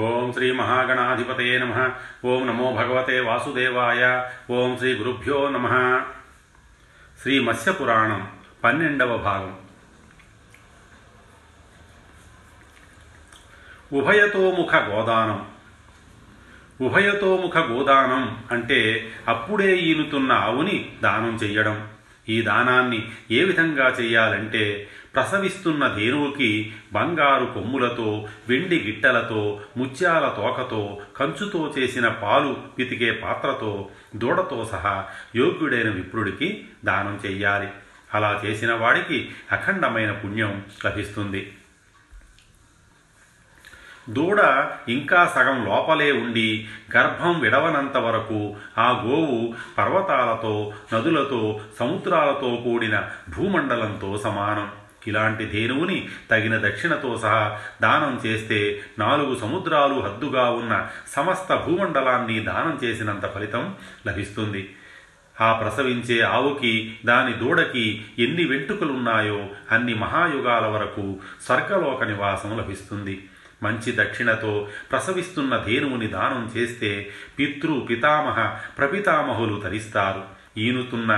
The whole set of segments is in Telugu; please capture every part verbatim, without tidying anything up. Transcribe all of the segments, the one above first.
ఓం శ్రీ మహాగణాధిపతయే నమః. ఓం నమో భగవతే వాసుదేవాయ. ఓం శ్రీ గురుభ్యో నమః. శ్రీ మత్స్య పురాణం పన్నెండవ భాగం. ఉభయతోముఖ గోదానం. ఉభయతోముఖ గోదానం అంటే అప్పుడే ఈనుతున్న ఆవుని దానం చెయ్యడం. ఈ దానాన్ని ఏ విధంగా చేయాలంటే, ప్రసవిస్తున్న ధేనువుకి బంగారు కొమ్ములతో, వెండి గిట్టలతో, ముత్యాల తోకతో, కంచుతో చేసిన పాలు పితికే పాత్రతో, దూడతో సహా యోగ్యుడైన విప్రుడికి దానం చెయ్యాలి. అలా చేసిన వాడికి అఖండమైన పుణ్యం లభిస్తుంది. దూడ ఇంకా సగం లోపలే ఉండి గర్భం విడవనంత వరకు ఆ గోవు పర్వతాలతో, నదులతో, సముద్రాలతో కూడిన భూమండలంతో సమానం. ఇలాంటి ధేనువుని తగిన దక్షిణతో సహా దానం చేస్తే నాలుగు సముద్రాలు హద్దుగా ఉన్న సమస్త భూమండలాన్ని దానం చేసినంత ఫలితం లభిస్తుంది. ఆ ప్రసవించే ఆవుకి, దాని దూడకి ఎన్ని వెంట్రుకలున్నాయో అన్ని మహాయుగాల వరకు స్వర్గలోక నివాసం లభిస్తుంది. మంచి దక్షిణతో ప్రసవిస్తున్న ధేనువుని దానం చేస్తే పితృ పితామహ ప్రపితామహులు తరిస్తారు. ఈనుతున్న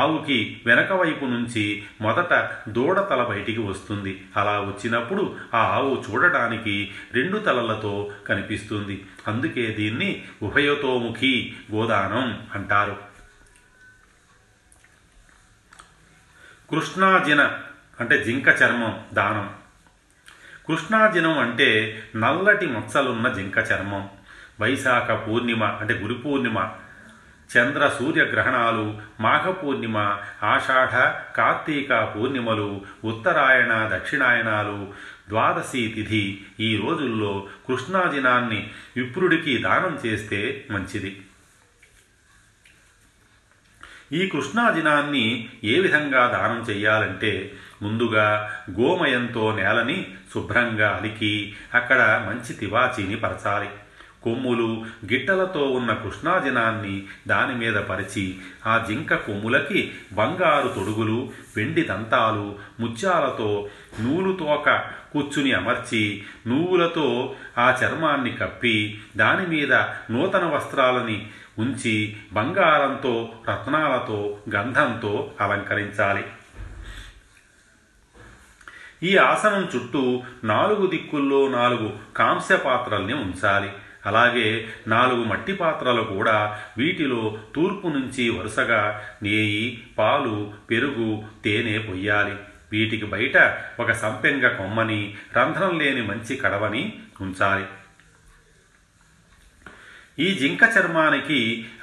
ఆవుకి వెనక వైపు నుంచి మొదట దూడ తల బయటికి వస్తుంది. అలా వచ్చినప్పుడు ఆ ఆవు చూడటానికి రెండు తలలతో కనిపిస్తుంది. అందుకే దీన్ని ఉభయతోముఖి గోదానం అంటారు. కృష్ణాజిన అంటే జింక చర్మం దానం. కృష్ణాజినం అంటే నల్లటి మచ్చలున్న జింక చర్మం. వైశాఖ పూర్ణిమ అంటే గురు పూర్ణిమ, చంద్ర సూర్యగ్రహణాలు, మాఘ పూర్ణిమ, ఆషాఢ కార్తీక పూర్ణిమలు, ఉత్తరాయణ దక్షిణాయనాలు, ద్వాదశి తిథి, ఈ రోజుల్లో కృష్ణాజినాన్ని విప్రుడికి దానం చేస్తే మంచిది. ఈ కృష్ణాజినాన్ని ఏ విధంగా దానం చేయాలంటే, ముందుగా గోమయంతో నేలని శుభ్రంగా అలికి అక్కడ మంచి తివాచీని పరచాలి. కొమ్ములు గిట్టలతో ఉన్న కృష్ణాజినాన్ని దానిమీద పరిచి ఆ జింక కొమ్ములకి బంగారు తొడుగులు, వెండి దంతాలు, ముత్యాలతో నూలుతోక కుచ్చుని అమర్చి నూలుతో ఆ చర్మాన్ని కప్పి దానిమీద నూతన వస్త్రాలని ఉంచి బంగారంతో, రత్నాలతో, గంధంతో అలంకరించాలి. ఈ ఆసనం చుట్టూ నాలుగు దిక్కుల్లో నాలుగు కాంస్య పాత్రల్ని ఉంచాలి. అలాగే నాలుగు మట్టి పాత్రలు కూడా. వీటిలో తూర్పు నుంచి వరుసగా నెయ్యి, పాలు, పెరుగు, తేనె పొయ్యాలి. వీటికి బయట ఒక సంపెంగ కొమ్మని, రంధ్రం లేని మంచి కడవని ఉంచాలి. ఈ జింక చర్మానికి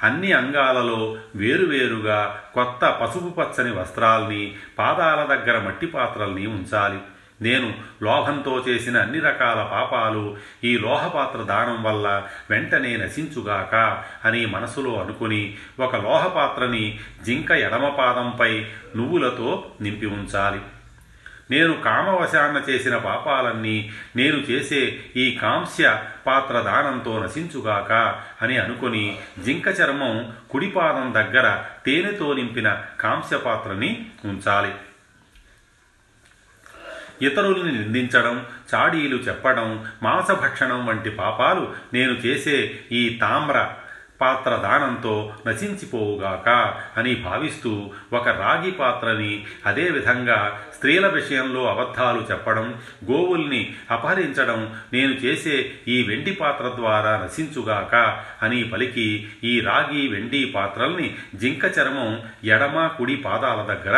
అన్ని అంగాలలో వేరువేరుగా కొత్త పసుపు పచ్చని వస్త్రాల్ని, పాదాల దగ్గర మట్టి పాత్రల్ని ఉంచాలి. నేను లోహంతో చేసిన అన్ని రకాల పాపాలు ఈ లోహపాత్ర దానం వల్ల వెంటనే నశించుగాక అని మనసులో అనుకుని ఒక లోహపాత్రని జింక ఎడమ పాదంపై నువ్వులతో నింపి ఉంచాలి. నేను కామవశాన చేసిన పాపాలన్నీ నేను చేసే ఈ కాంస్య పాత్ర దానంతో నశించుగాక అని అనుకుని జింక చర్మం కుడిపాదం దగ్గర తేనెతో నింపిన కాంస్య పాత్రని ఉంచాలి. ఇతరుల్ని నిందించడం, చాడీలు చెప్పడం, మాంసభక్షణం వంటి పాపాలు నేను చేసే ఈ తామ్ర పాత్ర దానంతో నశించిపోవుగాక అని భావిస్తూ ఒక రాగి పాత్రని, అదేవిధంగా స్త్రీల విషయంలో అబద్ధాలు చెప్పడం, గోవుల్ని అపహరించడం నేను చేసే ఈ వెండి పాత్ర ద్వారా నశించుగాక అని పలికి ఈ రాగి, వెండి పాత్రల్ని జింక చర్మం ఎడమ, కుడి పాదాల దగ్గర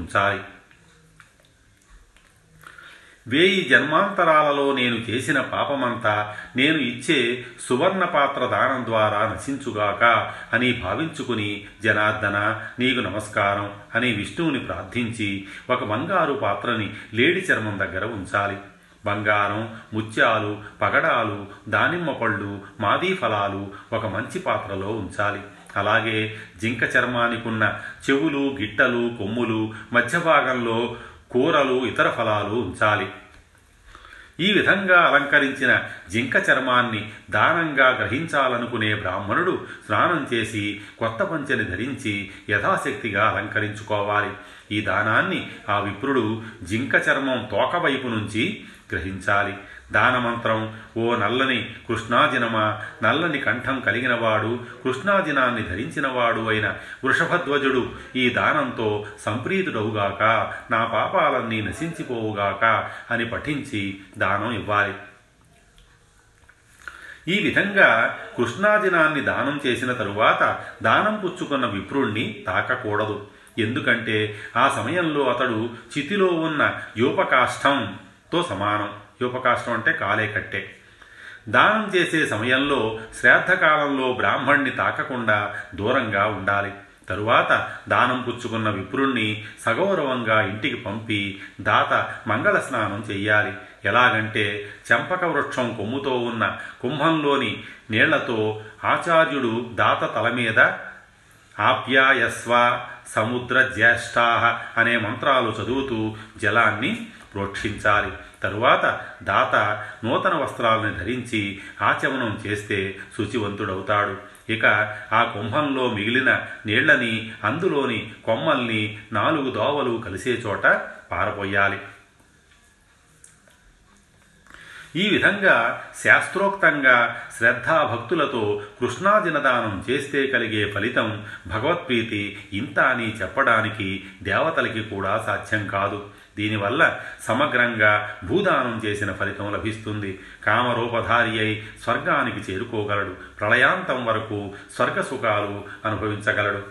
ఉంచాలి. వేయి జన్మాంతరాలలో నేను చేసిన పాపమంతా నేను ఇచ్చే సువర్ణ పాత్ర దానం ద్వారా నశించుగాక అని భావించుకుని, జనార్దన నీకు నమస్కారం అని విష్ణువుని ప్రార్థించి ఒక బంగారు పాత్రని లేడి చర్మం దగ్గర ఉంచాలి. బంగారం, ముత్యాలు, పగడాలు, దానిమ్మ పళ్ళు, మాదీ ఫలాలు ఒక మంచి పాత్రలో ఉంచాలి. అలాగే జింక చర్మానికున్న చెవులు, గిట్టలు, కొమ్ములు, మధ్య భాగంలో కూరలు, ఇతర ఫలాలు ఉంచాలి. ఈ విధంగా అలంకరించిన జింక చర్మాన్ని దానంగా గ్రహించాలనుకునే బ్రాహ్మణుడు స్నానం చేసి కొత్త పంచెని ధరించి యథాశక్తిగా అలంకరించుకోవాలి. ఈ దానాన్ని ఆ విప్రుడు జింక చర్మం తోక వైపు నుంచి గ్రహించాలి. దానమంత్రం. ఓ నల్లని కృష్ణాజినమా, నల్లని కంఠం కలిగినవాడు, కృష్ణాజినాన్ని ధరించినవాడు అయిన వృషభధ్వజుడు ఈ దానంతో సంప్రీతుడవుగాక, నా పాపాలన్నీ నశించిపోవుగాక అని పఠించి దానం ఇవ్వాలి. ఈ విధంగా కృష్ణాజినాన్ని దానం చేసిన తరువాత దానం పుచ్చుకున్న విప్రుణ్ణి తాకకూడదు. ఎందుకంటే ఆ సమయంలో అతడు చితిలో ఉన్న యూపకాష్టంతో సమానం. యూపకాష్టం అంటే కాలే కట్టే. దానం చేసే సమయంలో శ్రాద్ధకాలంలో బ్రాహ్మణ్ణి తాకకుండా దూరంగా ఉండాలి. తరువాత దానం పుచ్చుకున్న విప్రుణ్ణి సగౌరవంగా ఇంటికి పంపి దాత మంగళ స్నానం చెయ్యాలి. ఎలాగంటే చెంపక వృక్షం కొమ్ముతో ఉన్న కుంభంలోని నీళ్లతో ఆచార్యుడు దాత తల మీద ఆప్యాయస్వ సముద్ర జ్యేష్ఠా అనే మంత్రాలు చదువుతూ జలాన్ని ప్రోక్షించాలి. తరువాత దాత నూతన వస్త్రాలను ధరించి ఆచమనం చేస్తే శుచివంతుడవుతాడు. ఇక ఆ కుంభంలో మిగిలిన నీళ్లని, అందులోని కొమ్మల్ని నాలుగు దోవలు కలిసే చోట పారపోయాలి. ఈ విధంగా శాస్త్రోక్తంగా శ్రద్ధాభక్తులతో కృష్ణాజినదానం చేస్తే కలిగే ఫలితం భగవత్ప్రీతి ఇంత అని చెప్పడానికి దేవతలకి కూడా సాధ్యం కాదు. దీనివల్ల సమగ్రంగా భూదానం చేసిన ఫలితం లభిస్తుంది. కామరూపధారి అయి స్వర్గానికి చేరుకోగలడు. ప్రళయాంతం వరకు స్వర్గసుఖాలు అనుభవించగలడు.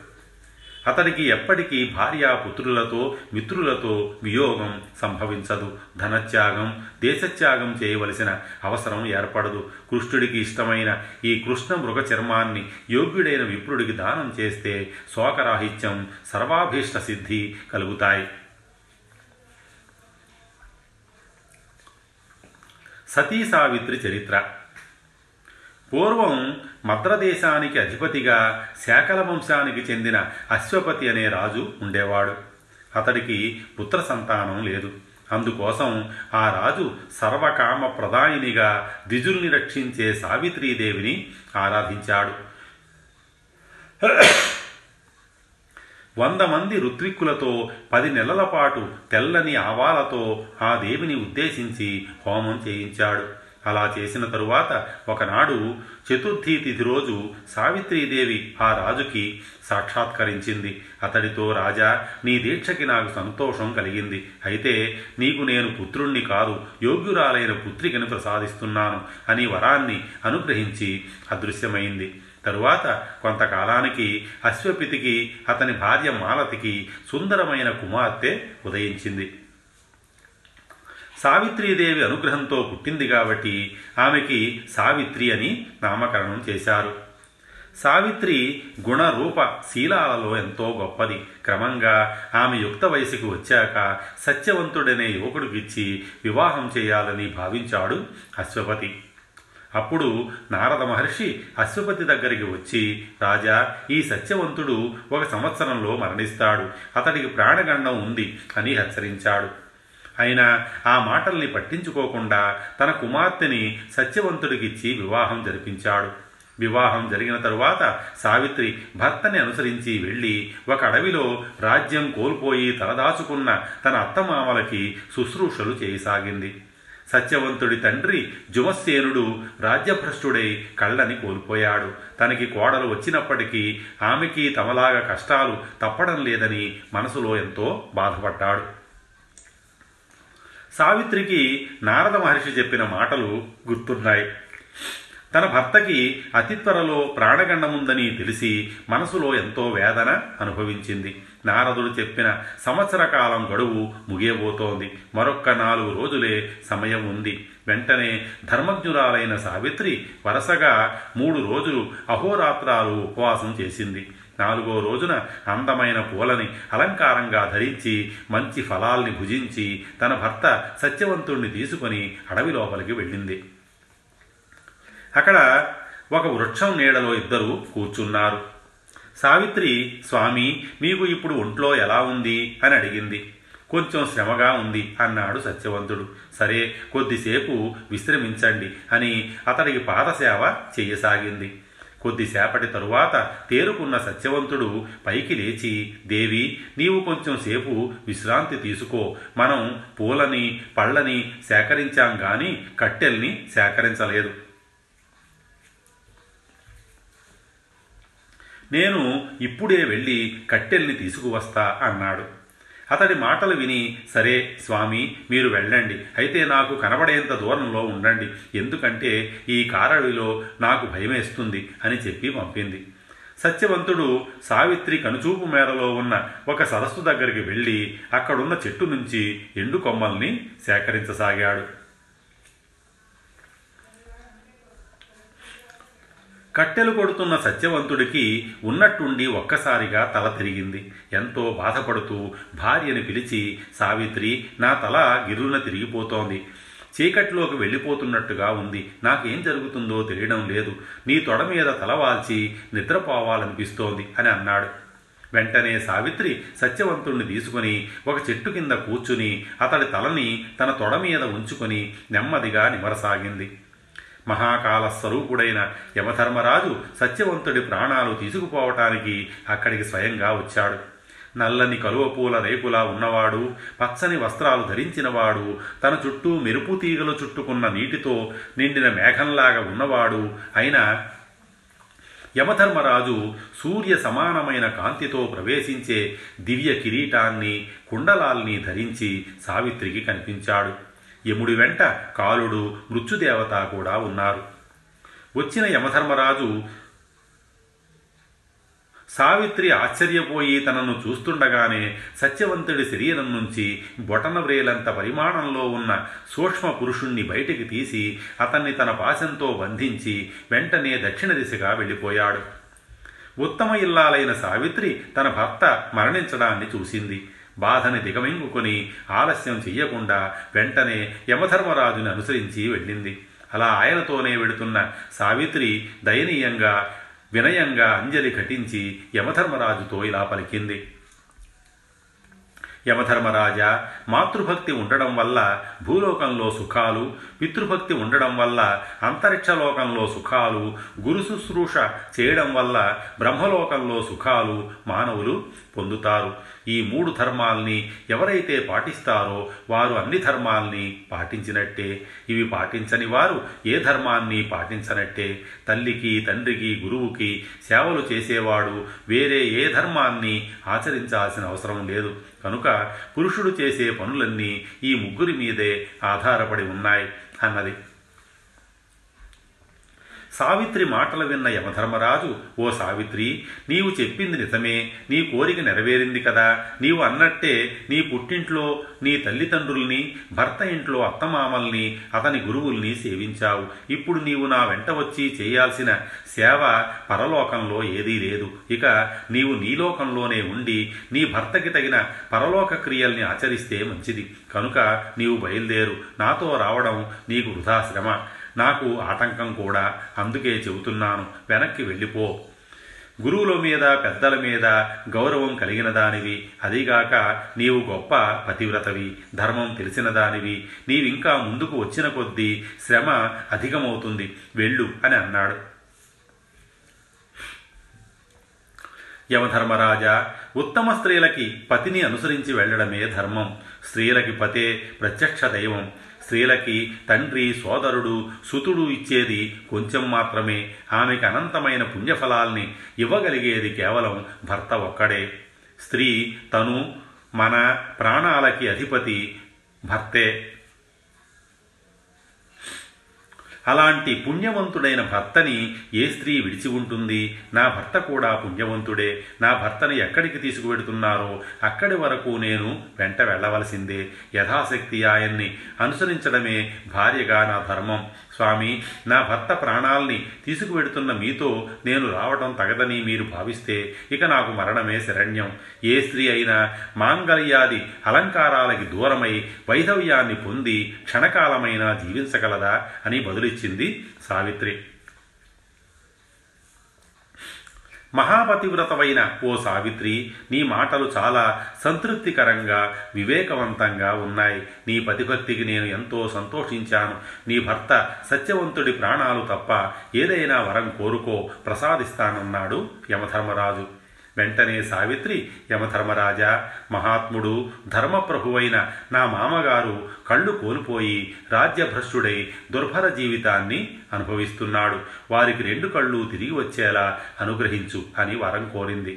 అతనికి ఎప్పటికీ భార్యా పుత్రులతో మిత్రులతో వియోగం సంభవించదు. ధనత్యాగం, దేశత్యాగం చేయవలసిన అవసరం ఏర్పడదు. కృష్ణుడికి ఇష్టమైన ఈ కృష్ణ మృగ చర్మాన్ని యోగ్యుడైన విప్రుడికి దానం చేస్తే శోకరాహిత్యం, సర్వాభీష్ట సిద్ధి కలుగుతాయి. సతీ సావిత్రి చరిత్ర. పూర్వం మద్రదేశానికి అధిపతిగా శాకల వంశానికి చెందిన అశ్వపతి అనే రాజు ఉండేవాడు. అతడికి పుత్ర సంతానం లేదు. అందుకోసం ఆ రాజు సర్వకామ ప్రదాయినిగా ద్విజుల్ని రక్షించే సావిత్రీదేవిని ఆరాధించాడు. వంద మంది ఋత్విక్కులతో పది నెలల పాటు తెల్లని ఆవాలతో ఆ దేవిని ఉద్దేశించి హోమం చేయించాడు. అలా చేసిన తరువాత ఒకనాడు చతుర్థి తిథి రోజు సావిత్రీదేవి ఆ రాజుకి సాక్షాత్కరించింది. అతడితో, రాజా, నీ దీక్షకి నాకు సంతోషం కలిగింది. అయితే నీకు నేను పుత్రుణ్ణి కాదు, యోగ్యురాలైన పుత్రికను ప్రసాదిస్తున్నాను అని వరాన్ని అనుగ్రహించి అదృశ్యమైంది. తరువాత కొంతకాలానికి అశ్వపతికి, అతని భార్య మాలతికి సుందరమైన కుమార్తె ఉదయించింది. సావిత్రీదేవి అనుగ్రహంతో పుట్టింది కాబట్టి ఆమెకి సావిత్రి అని నామకరణం చేశారు. సావిత్రి గుణ రూప శీలాలలో ఎంతో గొప్పది. క్రమంగా ఆమె యుక్త వయసుకు వచ్చాక సత్యవంతుడనే యువకుడికిచ్చి వివాహం చేయాలని భావించాడు అశ్వపతి. అప్పుడు నారద మహర్షి అశ్వపతి దగ్గరికి వచ్చి, రాజా, ఈ సత్యవంతుడు ఒక సంవత్సరంలో మరణిస్తాడు, అతడికి ప్రాణగండం ఉంది అని హెచ్చరించాడు. అయినా ఆ మాటల్ని పట్టించుకోకుండా తన కుమార్తెని సత్యవంతుడికిచ్చి వివాహం జరిపించాడు. వివాహం జరిగిన తరువాత సావిత్రి భర్తని అనుసరించి వెళ్ళి ఒక అడవిలో రాజ్యం కోల్పోయి తలదాచుకున్న తన అత్తమామలకి శుశ్రూషలు చేయసాగింది. సత్యవంతుడి తండ్రి జుమస్సేనుడు రాజ్యభ్రష్టుడై కళ్ళని కోల్పోయాడు. తనకి కోడలు వచ్చినప్పటికీ ఆమెకి తమలాగా కష్టాలు తప్పడం లేదని మనసులో ఎంతో బాధపడ్డాడు. సావిత్రికి నారద మహర్షి చెప్పిన మాటలు గుర్తున్నాయి. తన భర్తకి అతి త్వరలో ప్రాణగండముందని తెలిసి మనసులో ఎంతో వేదన అనుభవించింది. నారదుడు చెప్పిన సంవత్సర కాలం గడువు ముగియబోతోంది. మరొక్క నాలుగు రోజులే సమయం ఉంది. వెంటనే ధర్మజ్ఞురాలైన సావిత్రి వరుసగా మూడు రోజులు అహోరాత్రాలు ఉపవాసం చేసింది. నాలుగో రోజున అందమైన పూలని అలంకారంగా ధరించి మంచి ఫలాల్ని భుజించి తన భర్త సత్యవంతుణ్ణి తీసుకొని అడవి లోపలికి వెళ్ళింది. అక్కడ ఒక వృక్షం నీడలో ఇద్దరు కూర్చున్నారు. సావిత్రి, స్వామి, మీకు ఇప్పుడు ఒంట్లో ఎలా ఉంది అని అడిగింది. కొంచెం శ్రమగా ఉంది అన్నాడు సత్యవంతుడు. సరే, కొద్దిసేపు విశ్రమించండి అని అతడికి పాదసేవ చేయసాగింది. కొద్దిసేపటి తరువాత తేరుకున్న సత్యవంతుడు పైకి లేచి, దేవి, నీవు కొంచెం సేపు విశ్రాంతి తీసుకో. మనం పూలని పళ్ళని సేకరించాం గాని కట్టెల్ని సేకరించలేదు. నేను ఇప్పుడే వెళ్ళి కట్టెల్ని తీసుకువస్తా అన్నాడు. అతడి మాటలు విని, సరే స్వామి, మీరు వెళ్ళండి, అయితే నాకు కనబడేంత దూరంలో ఉండండి, ఎందుకంటే ఈ కారడిలో నాకు భయమేస్తుంది అని చెప్పి పంపింది. సత్యవంతుడు సావిత్రి కనుచూపు మేరలో ఉన్న ఒక సరస్సు దగ్గరికి వెళ్ళి అక్కడున్న చెట్టు నుంచి ఎండు కొమ్మల్ని సేకరించసాగాడు. కట్టెలు కొడుతున్న సత్యవంతుడికి ఉన్నట్టుండి ఒక్కసారిగా తల తిరిగింది. ఎంతో బాధపడుతూ భార్యని పిలిచి, సావిత్రి, నా తల గిర్రున తిరిగిపోతోంది, చీకట్లోకి వెళ్ళిపోతున్నట్టుగా ఉంది, నాకేం జరుగుతుందో తెలియడం లేదు, నీ తొడ మీద తలవాల్చి నిద్రపోవాలనిపిస్తోంది అని అన్నాడు. వెంటనే సావిత్రి సత్యవంతుణ్ణి తీసుకుని ఒక చెట్టు కింద కూర్చుని అతడి తలని తన తొడ మీద ఉంచుకొని నెమ్మదిగా నిమరసాగింది. మహాకాల స్వరూపుడైన యమధర్మరాజు సత్యవంతుడి ప్రాణాలు తీసుకుపోవటానికి అక్కడికి స్వయంగా వచ్చాడు. నల్లని కలువ పూల రేకులా ఉన్నవాడు, పచ్చని వస్త్రాలు ధరించినవాడు, తన చుట్టూ మెరుపు తీగలు చుట్టుకున్న నీటితో నిండిన మేఘంలాగా ఉన్నవాడు అయిన యమధర్మరాజు సూర్య సమానమైన కాంతితో ప్రవేశించే దివ్య కిరీటాన్ని కుండలాల్ని ధరించి సావిత్రికి కనిపించాడు. యముడి వెంట కాలుడు, మృత్యుదేవత కూడా ఉన్నారు. వచ్చిన యమధర్మరాజు సావిత్రి ఆశ్చర్యపోయి తనను చూస్తుండగానే సత్యవంతుడి శరీరం నుంచి బొటనవ్రేలంత పరిమాణంలో ఉన్న సూక్ష్మ పురుషుణ్ణి బయటికి తీసి అతన్ని తన పాశంతో బంధించి వెంటనే దక్షిణ దిశగా వెళ్ళిపోయాడు. ఉత్తమ ఇల్లాలైన సావిత్రి తన భర్త మరణించడాన్ని చూసింది. బాధని దిగమింగుకొని ఆలస్యం చెయ్యకుండా వెంటనే యమధర్మరాజుని అనుసరించి వెళ్ళింది. అలా ఆయనతోనే వెడుతున్న సావిత్రి దయనీయంగా వినయంగా అంజలి ఘటించి యమధర్మరాజుతో ఇలా పలికింది. యమధర్మరాజా, మాతృభక్తి ఉండడం వల్ల భూలోకంలో సుఖాలు, పితృభక్తి ఉండడం వల్ల అంతరిక్షలోకంలో సుఖాలు, గురుశుశ్రూష చేయడం వల్ల బ్రహ్మలోకంలో సుఖాలు మానవులు పొందుతారు. ఈ మూడు ధర్మాల్ని ఎవరైతే పాటిస్తారో వారు అన్ని ధర్మాల్ని పాటించినట్టే. ఇవి పాటించని వారు ఏ ధర్మాన్ని పాటించనట్టే. తల్లికి, తండ్రికి, గురువుకి సేవలు చేసేవాడు వేరే ఏ ధర్మాన్ని ఆచరించాల్సిన అవసరం లేదు. కనుక పురుషుడు చేసే పనులన్నీ ఈ ముగ్గురి మీదే ఆధారపడి ఉన్నాయి అన్నది. సావిత్రి మాటలు విన్న యమధర్మరాజు, ఓ సావిత్రి, నీవు చెప్పింది నిజమే, నీ కోరిక నెరవేరింది కదా. నీవు అన్నట్టే నీ పుట్టింట్లో నీ తల్లిదండ్రుల్ని, భర్త ఇంట్లో అత్తమామల్ని, అతని గురువుల్ని సేవించావు. ఇప్పుడు నీవు నా వెంట వచ్చి చేయాల్సిన సేవ పరలోకంలో ఏదీ లేదు. ఇక నీవు నీలోకంలోనే ఉండి నీ భర్తకి తగిన పరలోక క్రియల్ని ఆచరిస్తే మంచిది. కనుక నీవు బయలుదేరు. నాతో రావడం నీకు వృధా శ్రమ, నాకు ఆటంకం కూడా. అందుకే చెబుతున్నాను, వెనక్కి వెళ్ళిపో. గురువుల మీద, పెద్దల మీద గౌరవం కలిగిన దానివి, అదిగాక నీవు గొప్ప పతివ్రతవి, ధర్మం తెలిసిన దానివి. నీవింకా ముందుకు వచ్చిన కొద్దీ శ్రమ అధికమవుతుంది, వెళ్ళు అని అన్నాడు. యమధర్మరాజా, ఉత్తమ స్త్రీలకి పతిని అనుసరించి వెళ్ళడమే ధర్మం. స్త్రీలకి పతే ప్రత్యక్ష దైవం. స్త్రీలకి తండ్రి, సోదరుడు, సుతుడు ఇచ్చేది కొంచెం మాత్రమే. ఆమెకు అనంతమైన పుణ్యఫలాల్ని ఇవ్వగలిగేది కేవలం భర్త ఒక్కడే. స్త్రీ, తను, మన ప్రాణాలకి అధిపతి భర్తే. అలాంటి పుణ్యవంతుడైన భర్తని ఏ స్త్రీ విడిచి ఉంటుంది? నా భర్త కూడా పుణ్యవంతుడే. నా భర్తను ఎక్కడికి తీసుకువెడుతున్నారో అక్కడి వరకు నేను వెంట వెళ్ళవలసిందే. యథాశక్తి ఆయన్ని అనుసరించడమే భార్యగా నా ధర్మం. స్వామి, నా భర్త ప్రాణాల్ని తీసుకువెడుతున్న మీతో నేను రావటం తగదని మీరు భావిస్తే ఇక నాకు మరణమే శరణ్యం. ఏ స్త్రీ అయినా మాంగళ్యాది అలంకారాలకి దూరమై వైధవ్యాన్ని పొంది క్షణకాలమైనా జీవించగలదా అని బదులిచ్చింది సావిత్రి. మహాపతివ్రతమైన ఓ సావిత్రి, నీ మాటలు చాలా సంతృప్తికరంగా వివేకవంతంగా ఉన్నాయి. నీ పతిభక్తికి నేను ఎంతో సంతోషించాను. నీ భర్త సత్యవంతుడి ప్రాణాలు తప్ప ఏదైనా వరం కోరుకో, ప్రసాదిస్తానన్నాడు యమధర్మరాజు. వెంటనే సావిత్రి, యమధర్మరాజా, మహాత్ముడు ధర్మప్రభువైన నా మామగారు కళ్ళు కోల్పోయి రాజ్యభ్రష్టుడై దుర్భర జీవితాన్ని అనుభవిస్తున్నాడు. వారికి రెండు కళ్ళు తిరిగి వచ్చేలా అనుగ్రహించు అని వరం కోరింది.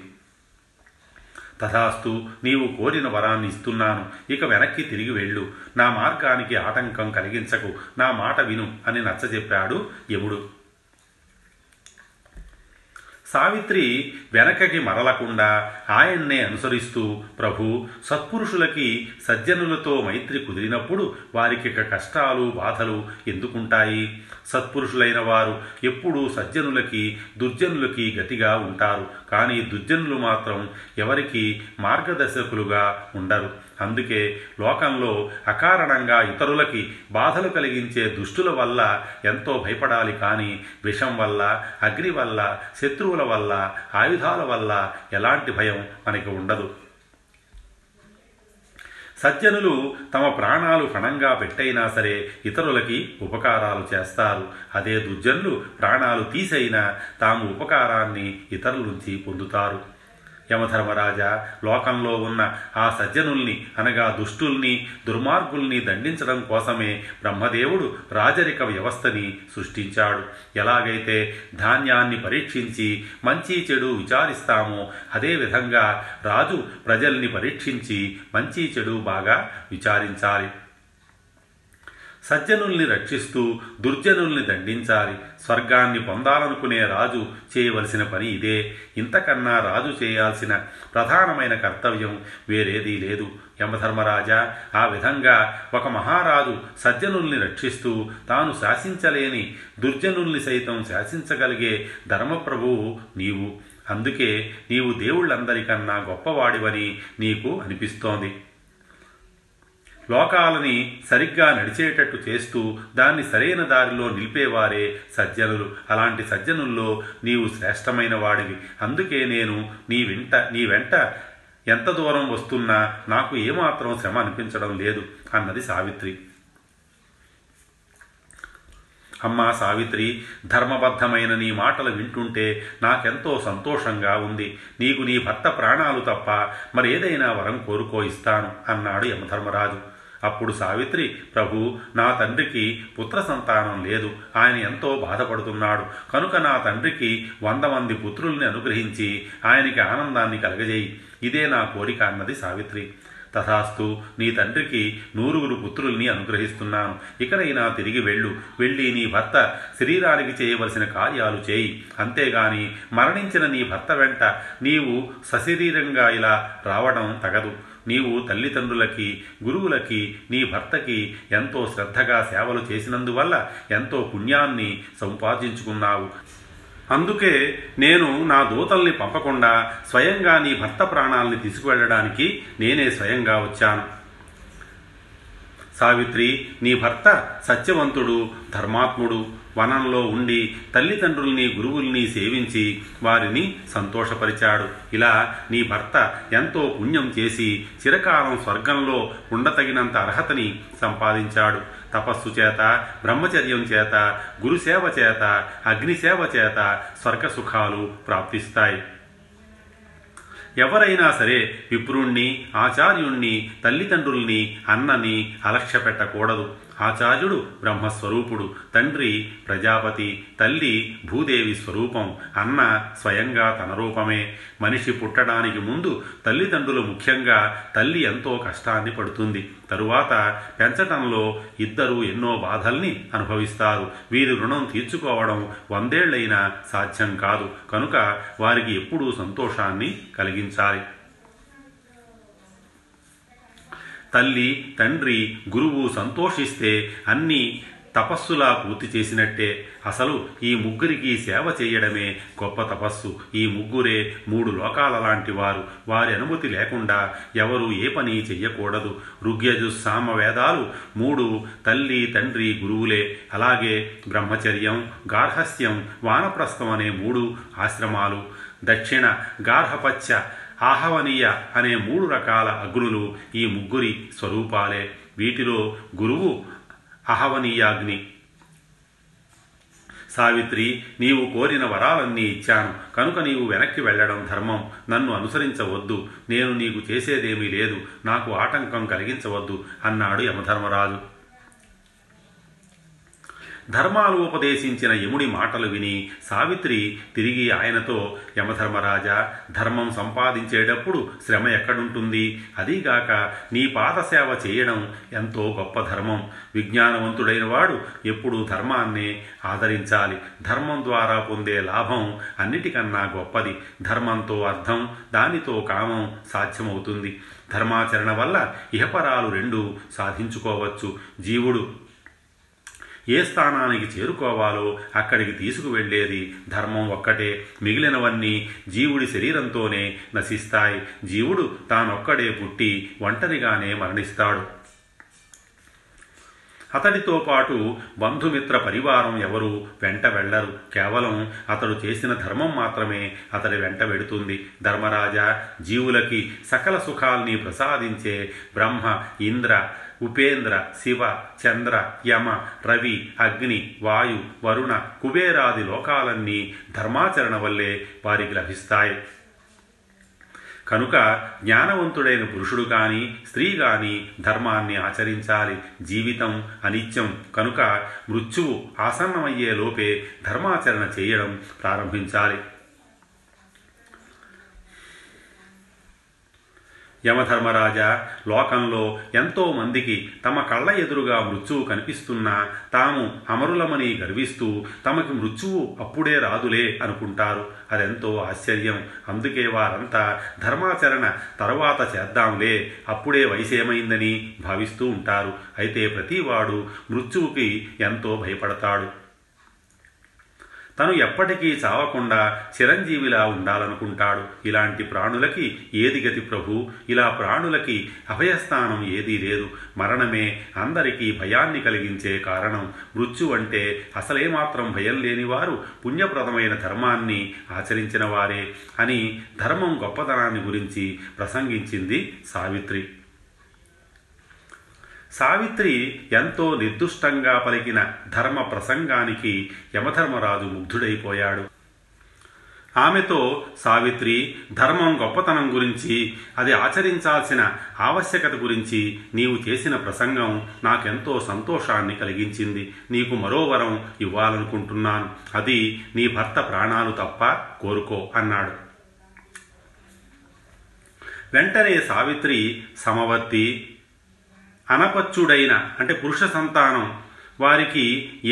తథాస్తు, నీవు కోరిన వరాన్ని ఇస్తున్నాను, ఇక వెనక్కి తిరిగి వెళ్ళు, నా మార్గానికి ఆటంకం కలిగించకు, నా మాట విను అని నచ్చజెప్పాడు యముడు. సావిత్రి వెనకకి మరలకుండా ఆయన్నే అనుసరిస్తూ, ప్రభు, సత్పురుషులకి సజ్జనులతో మైత్రి కుదిరినప్పుడు వారికి కష్టాలు బాధలు ఎందుకుంటాయి? సత్పురుషులైన వారు ఎప్పుడూ సజ్జనులకి దుర్జనులకి గతిగా ఉంటారు. కానీ దుర్జనులు మాత్రం ఎవరికి మార్గదర్శకులుగా ఉండరు. అందుకే లోకంలో అకారణంగా ఇతరులకి బాధలు కలిగించే దుష్టుల వల్ల ఎంతో భయపడాలి. కానీ విషం వల్ల, అగ్ని వల్ల, శత్రువుల వల్ల, ఆయుధాల వల్ల ఎలాంటి భయం మనకి ఉండదు. సజ్జనులు తమ ప్రాణాలు ఫణంగా పెట్టైనా సరే ఇతరులకి ఉపకారాలు చేస్తారు. అదే దుర్జనులు ప్రాణాలు తీసైనా తాము ఉపకారాన్ని ఇతరుల నుంచి పొందుతారు. యమధర్మరాజా, లోకంలో ఉన్న ఆ సజ్జనుల్ని అనగా దుష్టుల్ని దుర్మార్గుల్ని దండించడం కోసమే బ్రహ్మదేవుడు రాజరిక వ్యవస్థని సృష్టించాడు. ఎలాగైతే ధాన్యాన్ని పరీక్షించి మంచి చెడు విచారిస్తామో అదేవిధంగా రాజు ప్రజల్ని పరీక్షించి మంచి చెడు బాగా విచారించాలి. సజ్జనుల్ని రక్షిస్తూ దుర్జనుల్ని దండించాలి. స్వర్గాన్ని పొందాలనుకునే రాజు చేయవలసిన పని ఇదే. ఇంతకన్నా రాజు చేయాల్సిన ప్రధానమైన కర్తవ్యం వేరేదీ లేదు. యమధర్మరాజా, ఆ విధంగా ఒక మహారాజు సజ్జనుల్ని రక్షిస్తూ తాను శాసించలేని దుర్జనుల్ని సైతం శాసించగలిగే ధర్మప్రభువు నీవు. అందుకే నీవు దేవుళ్ళందరికన్నా గొప్పవాడివని నీకు అనిపిస్తోంది. లోకాలని సరిగ్గా నడిచేటట్టు చేస్తూ దాన్ని సరైన దారిలో నిలిపేవారే సజ్జనులు. అలాంటి సజ్జనుల్లో నీవు శ్రేష్టమైన వాడివి. అందుకే నేను నీ వెంట నీ వెంట ఎంత దూరం వస్తున్నా నాకు ఏమాత్రం శ్రమ అనిపించడం లేదు అన్నది సావిత్రి. అమ్మా సావిత్రి, ధర్మబద్ధమైన నీ మాటలు వింటుంటే నాకెంతో సంతోషంగా ఉంది. నీకు నీ భర్త ప్రాణాలు తప్ప మరేదైనా వరం కోరుకో ఇస్తాను అన్నాడు యమధర్మరాజు. అప్పుడు సావిత్రి, ప్రభు, నా తండ్రికి పుత్ర సంతానం లేదు. ఆయన ఎంతో బాధపడుతున్నాడు. కనుక నా తండ్రికి వంద మంది పుత్రుల్ని అనుగ్రహించి ఆయనకి ఆనందాన్ని కలగజేయి, ఇదే నా కోరిక అన్నది సావిత్రి. తథాస్తు, నీ తండ్రికి నూరుగురు పుత్రుల్ని అనుగ్రహిస్తున్నాను. ఇకనైనా తిరిగి వెళ్ళు. వెళ్ళి నీ భర్త శరీరానికి చేయవలసిన కార్యాలు చేయి. అంతేగాని మరణించిన నీ భర్త వెంట నీవు సశరీరంగా ఇలా రావడం తగదు. నీవు తల్లిదండ్రులకి, గురువులకి, నీ భర్తకి ఎంతో శ్రద్ధగా సేవలు చేసినందువల్ల ఎంతో పుణ్యాన్ని సంపాదించుకున్నావు. అందుకే నేను నా దూతల్ని పంపకుండా స్వయంగా నీ భర్త ప్రాణాలని తీసుకువెళ్ళడానికి నేనే స్వయంగా వచ్చాను. సావిత్రి, నీ భర్త సత్యవంతుడు, ధర్మాత్ముడు. వనంలో ఉండి తల్లిదండ్రుల్ని, గురువుల్ని సేవించి వారిని సంతోషపరిచాడు. ఇలా నీ భర్త ఎంతో పుణ్యం చేసి చిరకాలం స్వర్గంలో ఉండతగినంత అర్హతని సంపాదించాడు. తపస్సు చేత, బ్రహ్మచర్యం చేత, గురుసేవ చేత, అగ్నిసేవ చేత స్వర్గసుఖాలు ప్రాప్తిస్తాయి. ఎవరైనా సరే విప్రుణ్ణి, ఆచార్యుణ్ణి, తల్లిదండ్రుల్ని, అన్నని అలక్ష్య పెట్టకూడదు. ఆచార్యుడు బ్రహ్మస్వరూపుడు, తండ్రి ప్రజాపతి, తల్లి భూదేవి స్వరూపం, అన్న స్వయంగా తన రూపమే. మనిషి పుట్టడానికి ముందు తల్లిదండ్రులు, ముఖ్యంగా తల్లి ఎంతో కష్టాన్ని పడుతుంది. తరువాత పెంచటంలో ఇద్దరు ఎన్నో బాధల్ని అనుభవిస్తారు. వీరి రుణం తీర్చుకోవడం వందేళ్లైనా సాధ్యం కాదు. కనుక వారికి ఎప్పుడూ సంతోషాన్ని కలిగించాలి. తల్లి, తండ్రి, గురువు సంతోషిస్తే అన్నీ తపస్సులా పూర్తి చేసినట్టే. అసలు ఈ ముగ్గురికి సేవ చేయడమే గొప్ప తపస్సు. ఈ ముగ్గురే మూడు లోకాల లాంటి వారు. వారి అనుమతి లేకుండా ఎవరు ఏ పని చెయ్యకూడదు. ఋగ్యజు సామవేదాలు మూడు తల్లి, తండ్రి, గురువులే. అలాగే బ్రహ్మచర్యం, గార్హస్యం, వానప్రస్థం అనే మూడు ఆశ్రమాలు. దక్షిణ గార్హపత్య ఆహవనీయ అనే మూడు రకాల అగ్నులు ఈ ముగ్గురి స్వరూపాలే. వీటిలో గురువు అహవనీయాగ్ని. సావిత్రి, నీవు కోరిన వరాలన్నీ ఇచ్చాను కనుక నీవు వెనక్కి వెళ్ళడం ధర్మం. నన్ను అనుసరించవద్దు, నేను నీకు చేసేదేమీ లేదు, నాకు ఆటంకం కలిగించవద్దు అన్నాడు యమధర్మరాజు. ధర్మాలు ఉపదేశించిన యముడి మాటలు విని సావిత్రి తిరిగి ఆయనతో, యమధర్మరాజా, ధర్మం సంపాదించేటప్పుడు శ్రమ ఎక్కడుంటుంది? అదీగాక నీ పాదసేవ చేయడం ఎంతో గొప్ప ధర్మం. విజ్ఞానవంతుడైన వాడు ఎప్పుడూ ధర్మాన్నే ఆదరించాలి. ధర్మం ద్వారా పొందే లాభం అన్నిటికన్నా గొప్పది. ధర్మంతో అర్థం, దానితో కామం సాధ్యమవుతుంది. ధర్మాచరణ వల్ల ఇహపరాలు రెండూ సాధించుకోవచ్చు. జీవుడు ఏ స్థానానికి చేరుకోవాలో అక్కడికి తీసుకువెళ్ళేది ధర్మం ఒక్కటే. మిగిలినవన్నీ జీవుడి శరీరంతోనే నశిస్తాయి. జీవుడు తానొక్కడే పుట్టి ఒంటరిగానే మరణిస్తాడు. అతడితో పాటు బంధుమిత్ర పరివారం ఎవరు వెంట వెళ్ళరు. కేవలం అతడు చేసిన ధర్మం మాత్రమే అతడి వెంట వెడుతుంది. ధర్మరాజా, జీవులకి సకల సుఖాల్ని ప్రసాదించే బ్రహ్మ, ఇంద్ర, ఉపేంద్ర, శివ, చంద్ర, యమ, రవి, అగ్ని, వాయు, వరుణ, కుబేరాది లోకాలన్నీ ధర్మాచరణ వల్లే వారికి లభిస్తాయి. కనుక జ్ఞానవంతుడైన పురుషుడు కానీ స్త్రీ కానీ ధర్మాన్ని ఆచరించాలి. జీవితం అనిత్యం కనుక మృత్యువు ఆసన్నమయ్యే లోపే ధర్మాచరణ చేయడం ప్రారంభించాలి. యమధర్మరాజా, లోకంలో ఎంతో మందికి తమ కళ్ళ ఎదురుగా మృత్యువు కనిపిస్తున్నా తాము అమరులమని గర్విస్తూ తమకి మృత్యువు అప్పుడే రాదులే అనుకుంటారు. అదెంతో ఆశ్చర్యం. అందుకే వారంతా ధర్మాచరణ తర్వాత చేద్దాంలే, అప్పుడే వయసేమైందని భావిస్తూ ఉంటారు. అయితే ప్రతివాడు మృత్యువుకి ఎంతో భయపడతాడు. తను ఎప్పటికీ చావకుండా చిరంజీవిలా ఉండాలనుకుంటాడు. ఇలాంటి ప్రాణులకి ఏది గతి ప్రభు? ఇలా ప్రాణులకి అభయస్థానం ఏదీ లేదు. మరణమే అందరికీ భయాన్ని కలిగించే కారణం. మృత్యు అంటే అసలేమాత్రం భయం లేనివారు పుణ్యప్రదమైన ధర్మాన్ని ఆచరించిన వారే అని ధర్మం గొప్పతనాన్ని గురించి ప్రసంగించింది సావిత్రి. సావిత్రి ఎంతో నిర్దుష్టంగా పలికిన ధర్మ ప్రసంగానికి యమధర్మరాజు ముగ్ధుడైపోయాడు. ఆమెతో, సావిత్రి, ధర్మం గొప్పతనం గురించి, అది ఆచరించాల్సిన ఆవశ్యకత గురించి నీవు చేసిన ప్రసంగం నాకెంతో సంతోషాన్ని కలిగించింది. నీకు మరో వరం ఇవ్వాలనుకుంటున్నాను. అది నీ భర్త ప్రాణాలు తప్ప కోరుకో అన్నాడు. వెంటనే సావిత్రి సమవర్తి అనపత్యుడైన అంటే పురుష సంతానం వారికి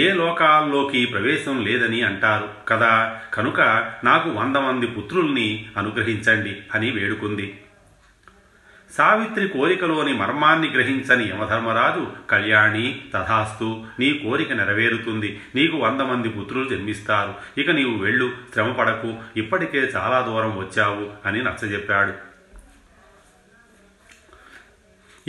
ఏ లోకాల్లోకి ప్రవేశం లేదని అంటారు కదా, కనుక నాకు వంద మంది పుత్రుల్ని అనుగ్రహించండి అని వేడుకుంది. సావిత్రి కోరికలోని మర్మాన్ని గ్రహించని యమధర్మరాజు, కళ్యాణి తథాస్తు, నీ కోరిక నెరవేరుతుంది. నీకు వంద మంది పుత్రులు జన్మిస్తారు. ఇక నీవు వెళ్ళు, శ్రమ పడకు, ఇప్పటికే చాలా దూరం వచ్చావు అని నచ్చజెప్పాడు.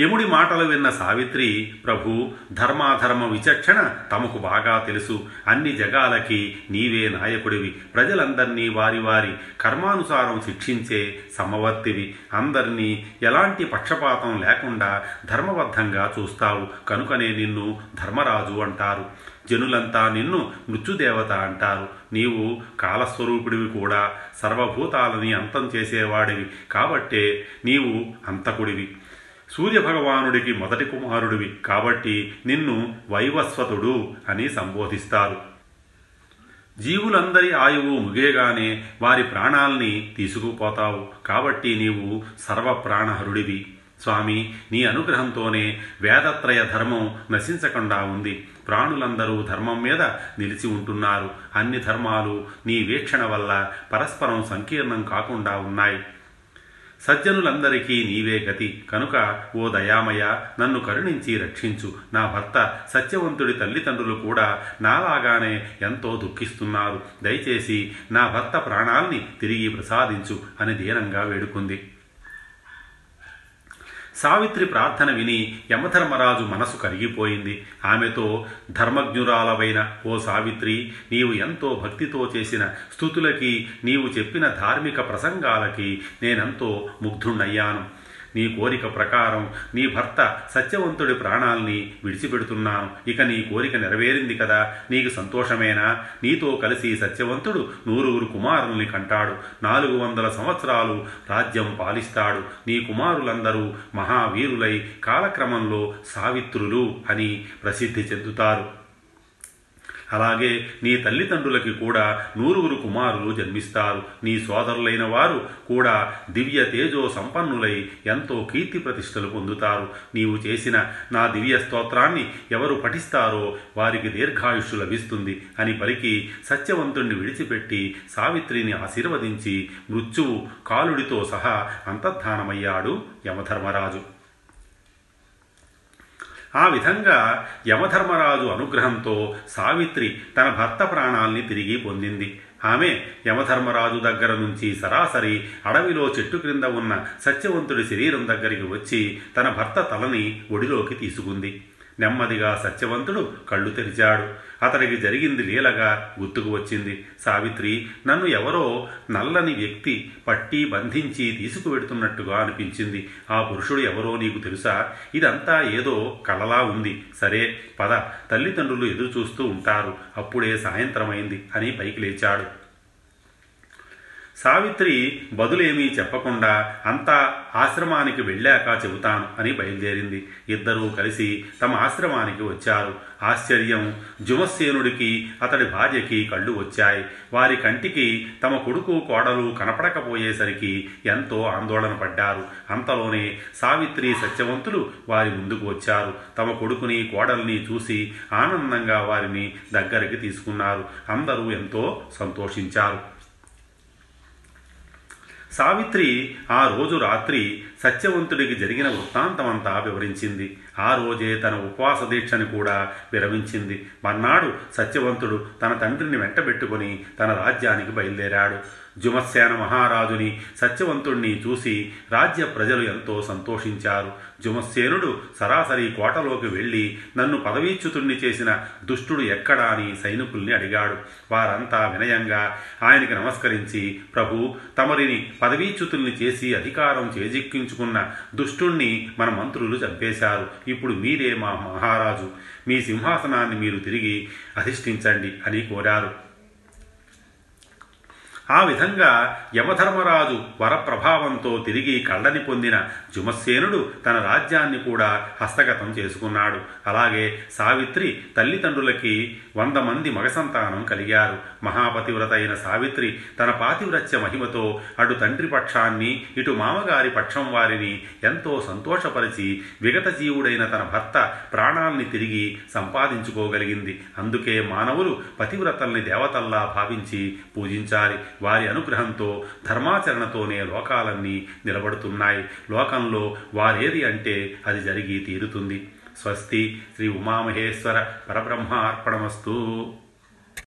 యముడి మాటలు విన్న సావిత్రి, ప్రభు, ధర్మాధర్మ విచక్షణ తమకు బాగా తెలుసు. అన్ని జగాలకి నీవే నాయకుడివి. ప్రజలందరినీ వారి వారి కర్మానుసారం శిక్షించే సమవర్తివి. అందరినీ ఎలాంటి పక్షపాతం లేకుండా ధర్మబద్ధంగా చూస్తావు. కనుకనే నిన్ను ధర్మరాజు అంటారు. జనులంతా నిన్ను మృత్యుదేవత అంటారు. నీవు కాలస్వరూపుడివి కూడా. సర్వభూతాలని అంతం చేసేవాడివి కాబట్టే నీవు అంతకుడివి. సూర్యభగవానుడికి మొదటి కుమారుడివి కాబట్టి నిన్ను వైవస్వతుడు అని సంబోధిస్తారు. జీవులందరి ఆయువు ముగియగానే వారి ప్రాణాల్ని తీసుకుపోతావు కాబట్టి నీవు సర్వప్రాణహరుడివి. స్వామి, నీ అనుగ్రహంతోనే వేదత్రయ ధర్మం నశించకుండా ఉంది. ప్రాణులందరూ ధర్మం మీద నిలిచి ఉంటున్నారు. అన్ని ధర్మాలు నీ వీక్షణ వల్ల పరస్పరం సంకీర్ణం కాకుండా ఉన్నాయి. సజ్జనులందరికీ నీవే గతి. కనుక ఓ దయామయ, నన్ను కరుణించి రక్షించు. నా భర్త సత్యవంతుడి తల్లిదండ్రులు కూడా నాలాగానే ఎంతో దుఃఖిస్తున్నారు. దయచేసి నా భర్త ప్రాణాల్ని తిరిగి ప్రసాదించు అని దీనంగా వేడుకుంది. సావిత్రి ప్రార్థన విని యమధర్మరాజు మనసు కరిగిపోయింది. ఆమెతో, ధర్మజ్ఞురాలవైన ఓ సావిత్రి, నీవు ఎంతో భక్తితో చేసిన స్తుతులకి, నీవు చెప్పిన ధార్మిక ప్రసంగాలకి నేనెంతో ముగ్ధుణ్ణయ్యాను. నీ కోరిక ప్రకారం నీ భర్త సత్యవంతుడి ప్రాణాల్ని విడిచిపెడుతున్నాను. ఇక నీ కోరిక నెరవేరింది కదా, నీకు సంతోషమేనా? నీతో కలిసి సత్యవంతుడు నూరుగురు కుమారుల్ని కంటాడు. నాలుగు వందల సంవత్సరాలు రాజ్యం పాలిస్తాడు. నీ కుమారులందరూ మహావీరులై కాలక్రమంలో సావిత్రులు అని ప్రసిద్ధి చెందుతారు. అలాగే నీ తల్లిదండ్రులకి కూడా నూరుగురు కుమారులు జన్మిస్తారు. నీ సోదరులైన వారు కూడా దివ్య తేజో సంపన్నులై ఎంతో కీర్తి ప్రతిష్టలు పొందుతారు. నీవు చేసిన నా దివ్య స్తోత్రాన్ని ఎవరు పఠిస్తారో వారికి దీర్ఘాయుష్షు లభిస్తుంది అని పలికి సత్యవంతుణ్ణి విడిచిపెట్టి సావిత్రిని ఆశీర్వదించి మృత్యువు కాలుడితో సహా అంతర్ధానమయ్యాడు యమధర్మరాజు. ఆ విధంగా యమధర్మరాజు అనుగ్రహంతో సావిత్రి తన భర్త ప్రాణాల్ని తిరిగి పొందింది. ఆమె యమధర్మరాజు దగ్గర నుంచి సరాసరి అడవిలో చెట్టు క్రింద ఉన్న సత్యవంతుడి శరీరం దగ్గరికి వచ్చి తన భర్త తలని ఒడిలోకి తీసుకుంది. నెమ్మదిగా సత్యవంతుడు కళ్ళు తెరిచాడు. అతడికి జరిగింది లీలగా గుర్తుకు వచ్చింది. సావిత్రి, నన్ను ఎవరో నల్లని వ్యక్తి పట్టి బంధించి తీసుకువెడుతున్నట్టుగా అనిపించింది. ఆ పురుషుడు ఎవరో నీకు తెలుసా? ఇదంతా ఏదో కలలా ఉంది. సరే పద, తల్లిదండ్రులు ఎదురు చూస్తూ ఉంటారు. అప్పుడే సాయంత్రమైంది అని పైకి లేచాడు. సావిత్రి బదులేమీ చెప్పకుండా అంతా ఆశ్రమానికి వెళ్ళాక చెబుతాను అని బయలుదేరింది. ఇద్దరూ కలిసి తమ ఆశ్రమానికి వచ్చారు. ఆశ్చర్యం, జుమస్సేనుడికి అతడి భార్యకి కళ్ళు వచ్చాయి. వారి కంటికి తమ కొడుకు కోడలు కనపడకపోయేసరికి ఎంతో ఆందోళన పడ్డారు. అంతలోనే సావిత్రి సత్యవంతులు వారి ముందుకు వచ్చారు. తమ కొడుకుని కోడల్ని చూసి ఆనందంగా వారిని దగ్గరికి తీసుకున్నారు. అందరూ ఎంతో సంతోషించారు. సావిత్రి ఆ రోజు రాత్రి సత్యవంతుడికి జరిగిన వృత్తాంతమంతా వివరించింది. ఆ రోజే తన ఉపవాస దీక్షను కూడా విరమించింది. మర్నాడు సత్యవంతుడు తన తండ్రిని వెంటబెట్టుకుని తన రాజ్యానికి బయలుదేరాడు. జుమత్సేన మహారాజుని, సత్యవంతుణ్ణి చూసి రాజ్య ప్రజలు ఎంతో సంతోషించారు. జుమత్సేనుడు సరాసరి కోటలోకి వెళ్ళి నన్ను పదవీచ్యుతుణ్ణి చేసిన దుష్టుడు ఎక్కడా అని సైనికుల్ని అడిగాడు. వారంతా వినయంగా ఆయనకి నమస్కరించి, ప్రభు, తమరిని పదవీచ్యుతుల్ని చేసి అధికారం చేజిక్కించుకున్న దుష్టుణ్ణి మన మంత్రులు చంపేశారు. ఇప్పుడు మీరే మా మహారాజు. మీ సింహాసనాన్ని మీరు తిరిగి అధిష్ఠించండి అని కోరారు. ఆ విధంగా యమధర్మరాజు వరప్రభావంతో తిరిగి కళ్ళని పొందిన జుమస్సేనుడు తన రాజ్యాన్ని కూడా హస్తగతం చేసుకున్నాడు. అలాగే సావిత్రి తల్లిదండ్రులకి వంద మంది మగ సంతానం కలిగారు. మహాపతివ్రత అయిన సావిత్రి తన పాతివ్రత్య మహిమతో అటు తండ్రి పక్షాన్ని, ఇటు మామగారి పక్షం వారిని ఎంతో సంతోషపరిచి విగత జీవుడైన తన భర్త ప్రాణాల్ని తిరిగి సంపాదించుకోగలిగింది. అందుకే మానవులు పతివ్రతల్ని దేవతల్లా భావించి పూజించాలి. వారి అనుగ్రహంతో, ధర్మాచరణతోనే లోకాలన్నీ నిలబడుతున్నాయి. లోకంలో వారేది అంటే అది జరిగి తీరుతుంది. స్వస్తి. శ్రీ ఉమామహేశ్వర పరబ్రహ్మ అర్పణమస్తు.